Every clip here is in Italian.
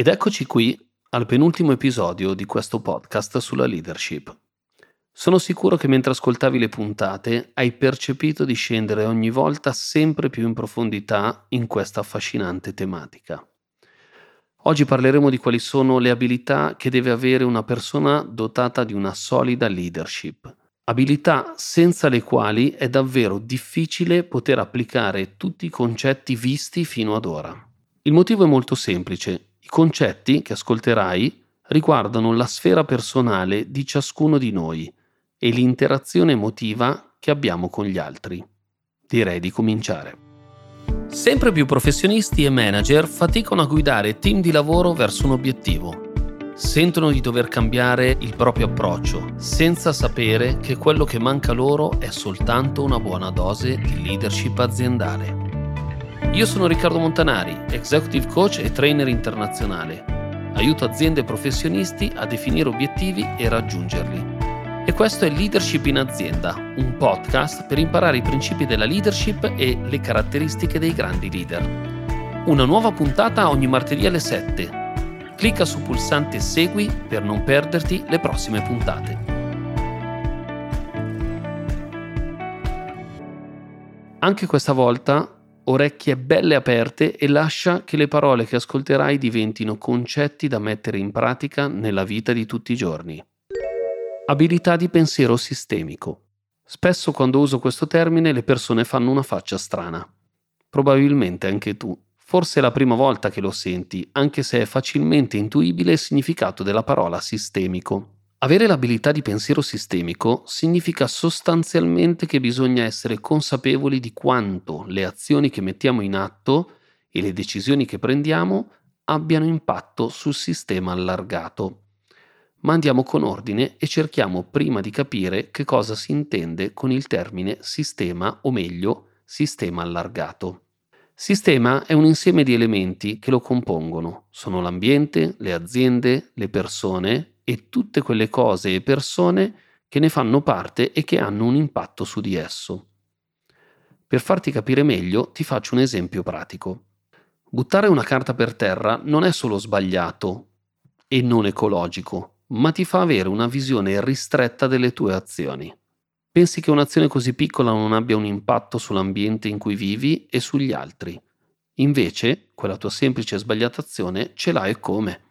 Ed eccoci qui al penultimo episodio di questo podcast sulla leadership. Sono sicuro che mentre ascoltavi le puntate hai percepito di scendere ogni volta sempre più in profondità in questa affascinante tematica. Oggi parleremo di quali sono le abilità che deve avere una persona dotata di una solida leadership. Abilità senza le quali è davvero difficile poter applicare tutti i concetti visti fino ad ora. Il motivo è molto semplice. I concetti che ascolterai riguardano la sfera personale di ciascuno di noi e l'interazione emotiva che abbiamo con gli altri. Direi di cominciare. Sempre più professionisti e manager faticano a guidare team di lavoro verso un obiettivo. Sentono di dover cambiare il proprio approccio, senza sapere che quello che manca loro è soltanto una buona dose di leadership aziendale. Io sono Riccardo Montanari, executive coach e trainer internazionale. Aiuto aziende e professionisti a definire obiettivi e raggiungerli. E questo è Leadership in azienda, un podcast per imparare i principi della leadership e le caratteristiche dei grandi leader. Una nuova puntata ogni martedì alle 7. Clicca sul pulsante Segui per non perderti le prossime puntate. Anche questa volta, orecchie belle aperte e lascia che le parole che ascolterai diventino concetti da mettere in pratica nella vita di tutti i giorni. Abilità di pensiero sistemico. Spesso quando uso questo termine le persone fanno una faccia strana. Probabilmente anche tu. Forse è la prima volta che lo senti, anche se è facilmente intuibile il significato della parola sistemico. Avere l'abilità di pensiero sistemico significa sostanzialmente che bisogna essere consapevoli di quanto le azioni che mettiamo in atto e le decisioni che prendiamo abbiano impatto sul sistema allargato. Ma andiamo con ordine e cerchiamo prima di capire che cosa si intende con il termine sistema, o meglio, sistema allargato. Sistema è un insieme di elementi che lo compongono. Sono l'ambiente, le aziende, le persone e tutte quelle cose e persone che ne fanno parte e che hanno un impatto su di esso. Per farti capire meglio, ti faccio un esempio pratico. Buttare una carta per terra non è solo sbagliato e non ecologico, ma ti fa avere una visione ristretta delle tue azioni. Pensi che un'azione così piccola non abbia un impatto sull'ambiente in cui vivi e sugli altri. Invece, quella tua semplice e sbagliata azione ce l'ha e come.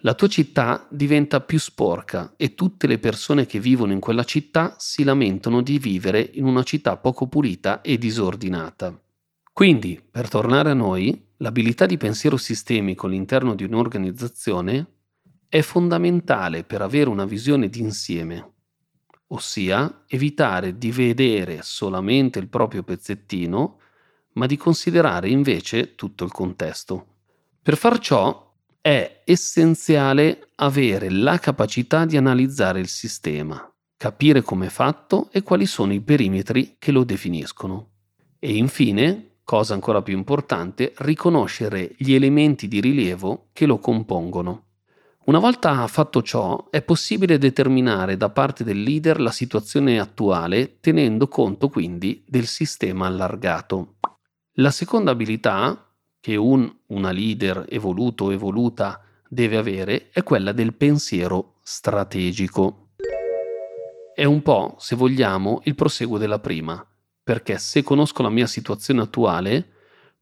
La tua città diventa più sporca e tutte le persone che vivono in quella città si lamentano di vivere in una città poco pulita e disordinata. Quindi, per tornare a noi, l'abilità di pensiero sistemico all'interno di un'organizzazione è fondamentale per avere una visione d'insieme. Ossia evitare di vedere solamente il proprio pezzettino, ma di considerare invece tutto il contesto. Per far ciò è essenziale avere la capacità di analizzare il sistema, capire come è fatto e quali sono i perimetri che lo definiscono. E infine, cosa ancora più importante, riconoscere gli elementi di rilievo che lo compongono. Una volta fatto ciò, è possibile determinare da parte del leader la situazione attuale, tenendo conto quindi del sistema allargato. La seconda abilità che una leader evoluto o evoluta deve avere è quella del pensiero strategico. È un po', se vogliamo, il proseguo della prima, perché se conosco la mia situazione attuale,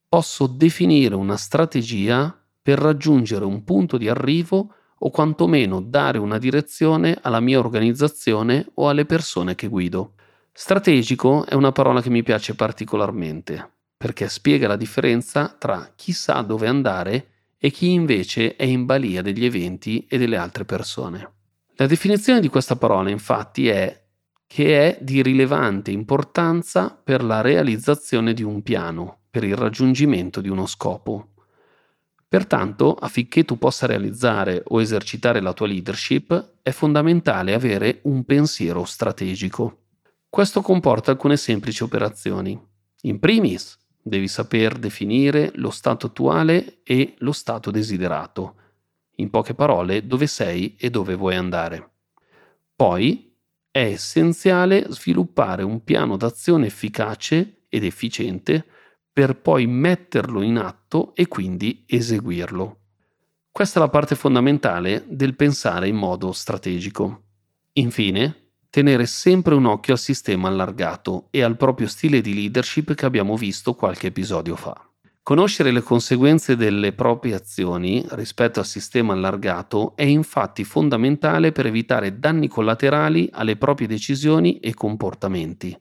posso definire una strategia per raggiungere un punto di arrivo o quantomeno dare una direzione alla mia organizzazione o alle persone che guido. Strategico è una parola che mi piace particolarmente, perché spiega la differenza tra chi sa dove andare e chi invece è in balia degli eventi e delle altre persone. La definizione di questa parola, infatti, è che è di rilevante importanza per la realizzazione di un piano, per il raggiungimento di uno scopo. Pertanto, affinché tu possa realizzare o esercitare la tua leadership, è fondamentale avere un pensiero strategico. Questo comporta alcune semplici operazioni. In primis, devi saper definire lo stato attuale e lo stato desiderato. In poche parole, dove sei e dove vuoi andare. Poi, è essenziale sviluppare un piano d'azione efficace ed efficiente per poi metterlo in atto e quindi eseguirlo. Questa è la parte fondamentale del pensare in modo strategico. Infine, tenere sempre un occhio al sistema allargato e al proprio stile di leadership che abbiamo visto qualche episodio fa. Conoscere le conseguenze delle proprie azioni rispetto al sistema allargato è infatti fondamentale per evitare danni collaterali alle proprie decisioni e comportamenti.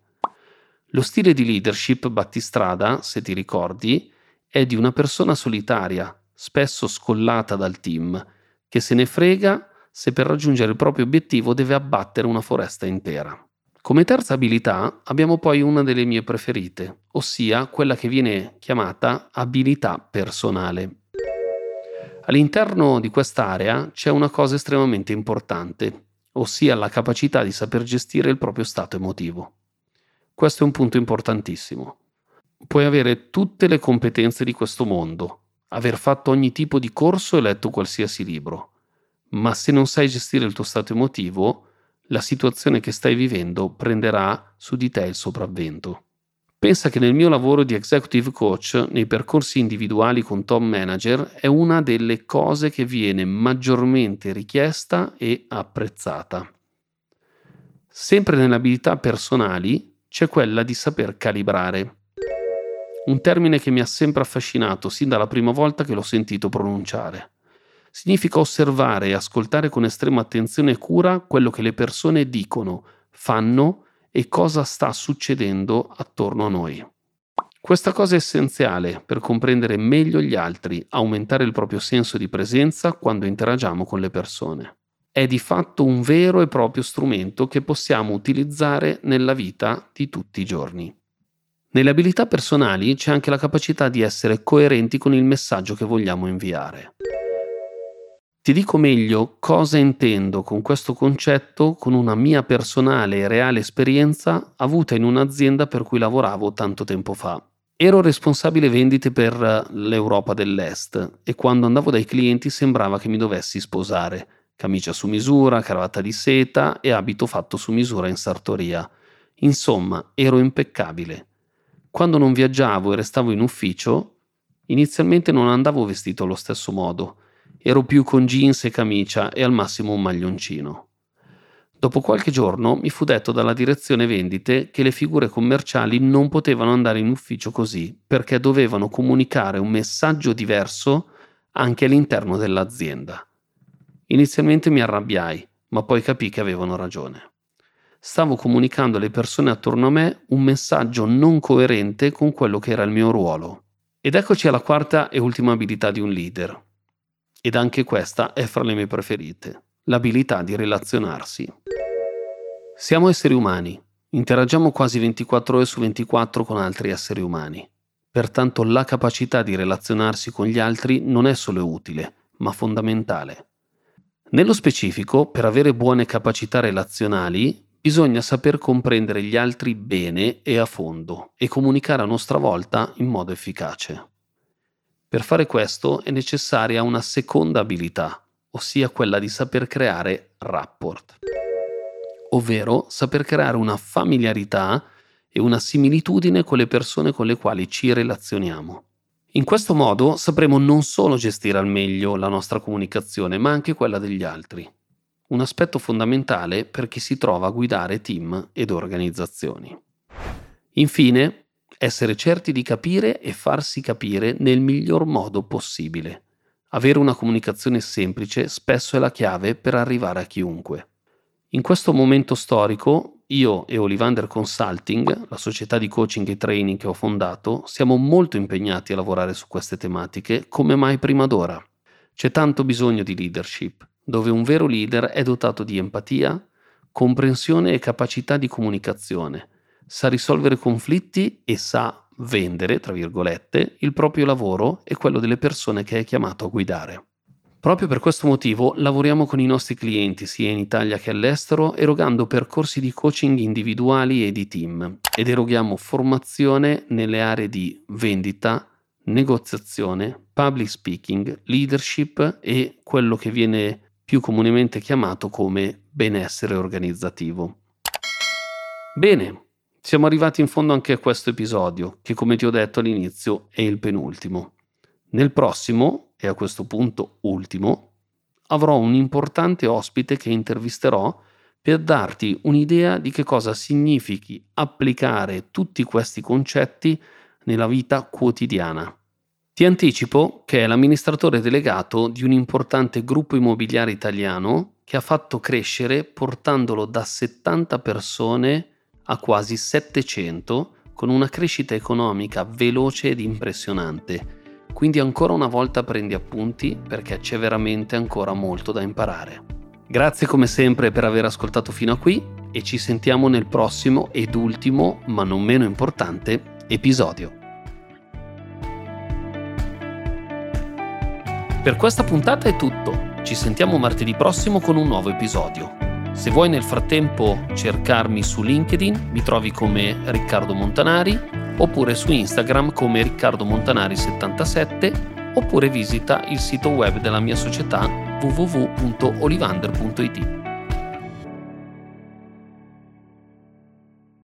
Lo stile di leadership battistrada, se ti ricordi, è di una persona solitaria, spesso scollata dal team, che se ne frega se per raggiungere il proprio obiettivo deve abbattere una foresta intera. Come terza abilità abbiamo poi una delle mie preferite, ossia quella che viene chiamata abilità personale. All'interno di quest'area c'è una cosa estremamente importante, ossia la capacità di saper gestire il proprio stato emotivo. Questo è un punto importantissimo. Puoi avere tutte le competenze di questo mondo, aver fatto ogni tipo di corso e letto qualsiasi libro, ma se non sai gestire il tuo stato emotivo, la situazione che stai vivendo prenderà su di te il sopravvento. Pensa che nel mio lavoro di executive coach, nei percorsi individuali con top manager, è una delle cose che viene maggiormente richiesta e apprezzata. Sempre nelle abilità personali c'è quella di saper calibrare. Un termine che mi ha sempre affascinato sin dalla prima volta che l'ho sentito pronunciare. Significa osservare e ascoltare con estrema attenzione e cura quello che le persone dicono, fanno e cosa sta succedendo attorno a noi. Questa cosa è essenziale per comprendere meglio gli altri, aumentare il proprio senso di presenza quando interagiamo con le persone. È di fatto un vero e proprio strumento che possiamo utilizzare nella vita di tutti i giorni. Nelle abilità personali c'è anche la capacità di essere coerenti con il messaggio che vogliamo inviare. Ti dico meglio cosa intendo con questo concetto con una mia personale e reale esperienza avuta in un'azienda per cui lavoravo tanto tempo fa. Ero responsabile vendite per l'Europa dell'Est e quando andavo dai clienti sembrava che mi dovessi sposare. Camicia su misura, cravatta di seta e abito fatto su misura in sartoria. Insomma, ero impeccabile. Quando non viaggiavo e restavo in ufficio, inizialmente non andavo vestito allo stesso modo. Ero più con jeans e camicia e al massimo un maglioncino. Dopo qualche giorno mi fu detto dalla direzione vendite che le figure commerciali non potevano andare in ufficio così perché dovevano comunicare un messaggio diverso anche all'interno dell'azienda. Inizialmente mi arrabbiai, ma poi capii che avevano ragione. Stavo comunicando alle persone attorno a me un messaggio non coerente con quello che era il mio ruolo. Ed eccoci alla quarta e ultima abilità di un leader. Ed anche questa è fra le mie preferite, l'abilità di relazionarsi. Siamo esseri umani, interagiamo quasi 24 ore su 24 con altri esseri umani. Pertanto la capacità di relazionarsi con gli altri non è solo utile, ma fondamentale. Nello specifico, per avere buone capacità relazionali, bisogna saper comprendere gli altri bene e a fondo e comunicare a nostra volta in modo efficace. Per fare questo è necessaria una seconda abilità, ossia quella di saper creare rapport, ovvero saper creare una familiarità e una similitudine con le persone con le quali ci relazioniamo. In questo modo sapremo non solo gestire al meglio la nostra comunicazione, ma anche quella degli altri, un aspetto fondamentale per chi si trova a guidare team ed organizzazioni. Infine, essere certi di capire e farsi capire nel miglior modo possibile. Avere una comunicazione semplice spesso è la chiave per arrivare a chiunque. In questo momento storico, io e Olivander Consulting, la società di coaching e training che ho fondato, siamo molto impegnati a lavorare su queste tematiche come mai prima d'ora. C'è tanto bisogno di leadership, dove un vero leader è dotato di empatia, comprensione e capacità di comunicazione, sa risolvere conflitti e sa vendere, tra virgolette, il proprio lavoro e quello delle persone che è chiamato a guidare. Proprio per questo motivo lavoriamo con i nostri clienti sia in Italia che all'estero erogando percorsi di coaching individuali e di team ed eroghiamo formazione nelle aree di vendita, negoziazione, public speaking, leadership e quello che viene più comunemente chiamato come benessere organizzativo. Bene. Siamo arrivati in fondo anche a questo episodio, che come ti ho detto all'inizio è il penultimo. Nel prossimo e a questo punto ultimo, avrò un importante ospite che intervisterò per darti un'idea di che cosa significhi applicare tutti questi concetti nella vita quotidiana. Ti anticipo che è l'amministratore delegato di un importante gruppo immobiliare italiano che ha fatto crescere portandolo da 70 persone a quasi 700 con una crescita economica veloce ed impressionante. Quindi ancora una volta prendi appunti perché c'è veramente ancora molto da imparare. Grazie come sempre per aver ascoltato fino a qui e ci sentiamo nel prossimo ed ultimo, ma non meno importante, episodio. Per questa puntata è tutto. Ci sentiamo martedì prossimo con un nuovo episodio. Se vuoi nel frattempo cercarmi su LinkedIn, mi trovi come Riccardo Montanari, oppure su Instagram come Riccardo Montanari 77, oppure visita il sito web della mia società www.olivander.it.